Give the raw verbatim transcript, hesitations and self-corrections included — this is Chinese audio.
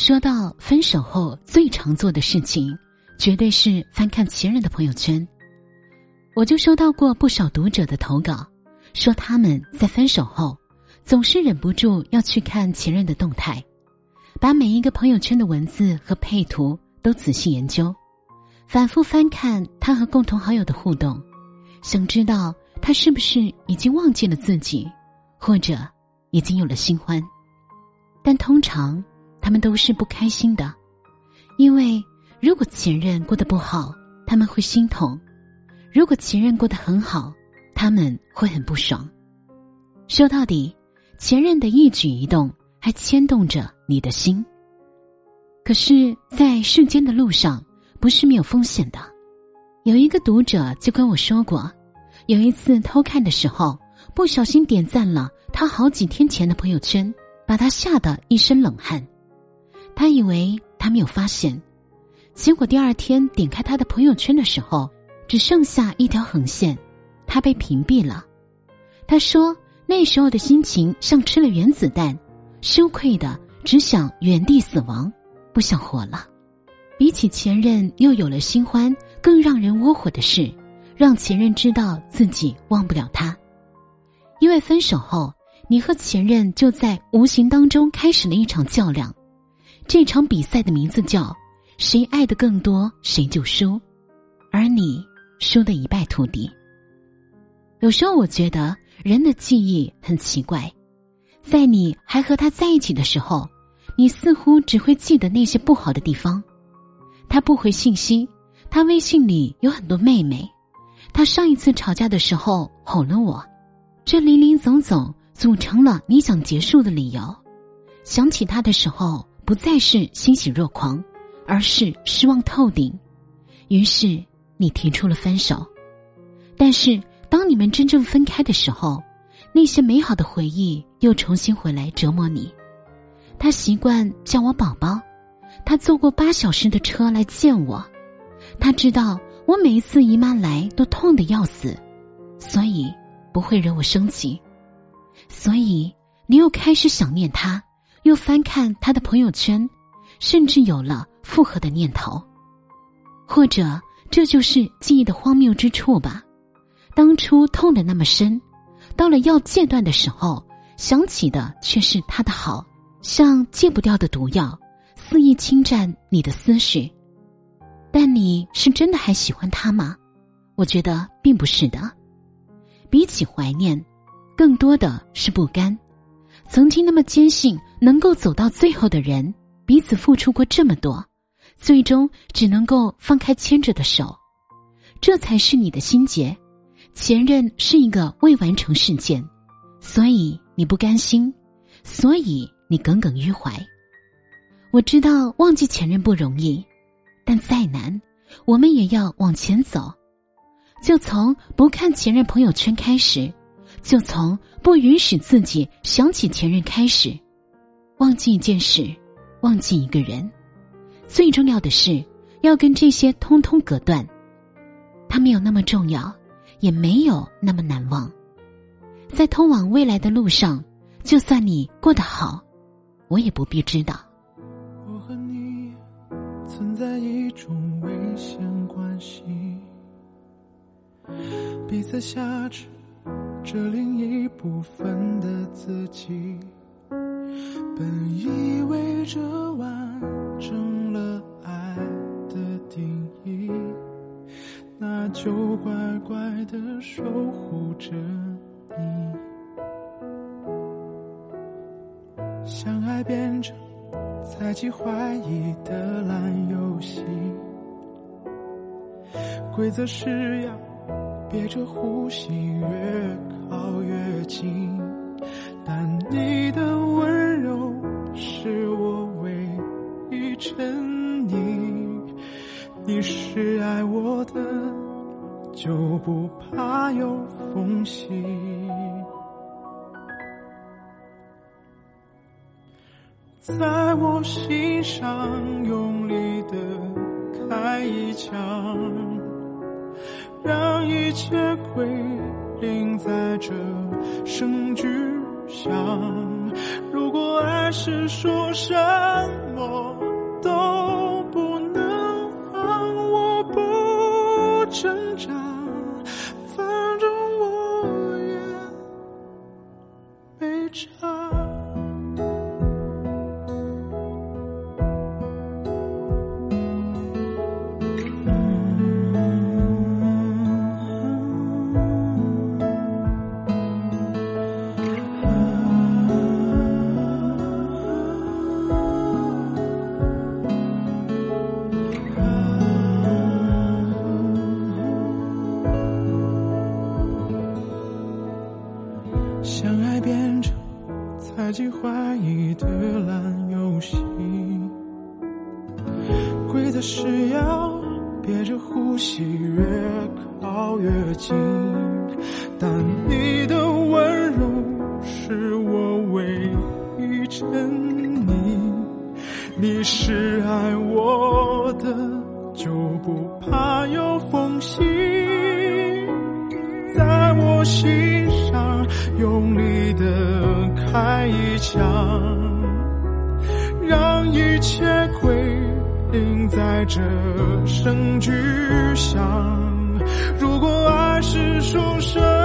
说到分手后最常做的事情，绝对是翻看前任的朋友圈。我就收到过不少读者的投稿，说他们在分手后总是忍不住要去看前任的动态，把每一个朋友圈的文字和配图都仔细研究，反复翻看他和共同好友的互动，想知道他是不是已经忘记了自己，或者已经有了新欢。但通常他们都是不开心的，因为如果前任过得不好，他们会心痛；如果前任过得很好，他们会很不爽。说到底，前任的一举一动还牵动着你的心。可是在世间的路上不是没有风险的。有一个读者就跟我说过，有一次偷看的时候不小心点赞了他好几天前的朋友圈，把他吓得一身冷汗。他以为他没有发现，结果第二天点开他的朋友圈的时候，只剩下一条横线，他被屏蔽了。他说那时候的心情像吃了原子弹，羞愧的只想原地死亡，不想活了。比起前任又有了新欢，更让人窝火的是让前任知道自己忘不了他。因为分手后你和前任就在无形当中开始了一场较量，这场比赛的名字叫谁爱的更多谁就输，而你输得一败涂地。有时候我觉得人的记忆很奇怪，在你还和他在一起的时候，你似乎只会记得那些不好的地方。他不回信息，他微信里有很多妹妹，他上一次吵架的时候吼了我，这零零总总组成了你想结束的理由。想起他的时候不再是欣喜若狂，而是失望透顶，于是你提出了分手。但是当你们真正分开的时候，那些美好的回忆又重新回来折磨你。他习惯叫我宝宝，他坐过八小时的车来见我，他知道我每一次姨妈来都痛得要死，所以不会惹我生气。所以你又开始想念他，又翻看他的朋友圈，甚至有了复合的念头。或者这就是记忆的荒谬之处吧。当初痛得那么深，到了要戒断的时候，想起的却是他的好，像戒不掉的毒药，肆意侵占你的思绪。但你是真的还喜欢他吗？我觉得并不是的。比起怀念，更多的是不甘。曾经那么坚信能够走到最后的人，彼此付出过这么多，最终只能够放开牵着的手，这才是你的心结。前任是一个未完成事件，所以你不甘心，所以你耿耿于怀。我知道忘记前任不容易，但再难，我们也要往前走。就从不看前任朋友圈开始，就从不允许自己想起前任开始。忘记一件事，忘记一个人，最重要的是要跟这些通通隔断。它没有那么重要，也没有那么难忘。在通往未来的路上，就算你过得好，我也不必知道。我和你存在一种危险关系，彼此挟持这另一部分的自己，本以为这完成了爱的定义，那就乖乖地守护着你。相爱变成猜忌怀疑的烂游戏，规则是要憋着呼吸，越靠越近，但你的温柔是我唯一沉溺。你是爱我的，就不怕有缝隙。在我心上用力地开一枪，让一切归零在这声巨响。如果爱还是说什么都不能让我不挣扎，反正我也没差。相爱变成猜忌怀疑的烂游戏，规则是要憋着呼吸越靠越近，但你的温柔是我唯一沉溺，你是爱我的就不怕有缝隙，在我心上用力地开一枪，让一切归零在这声巨响。如果爱是说声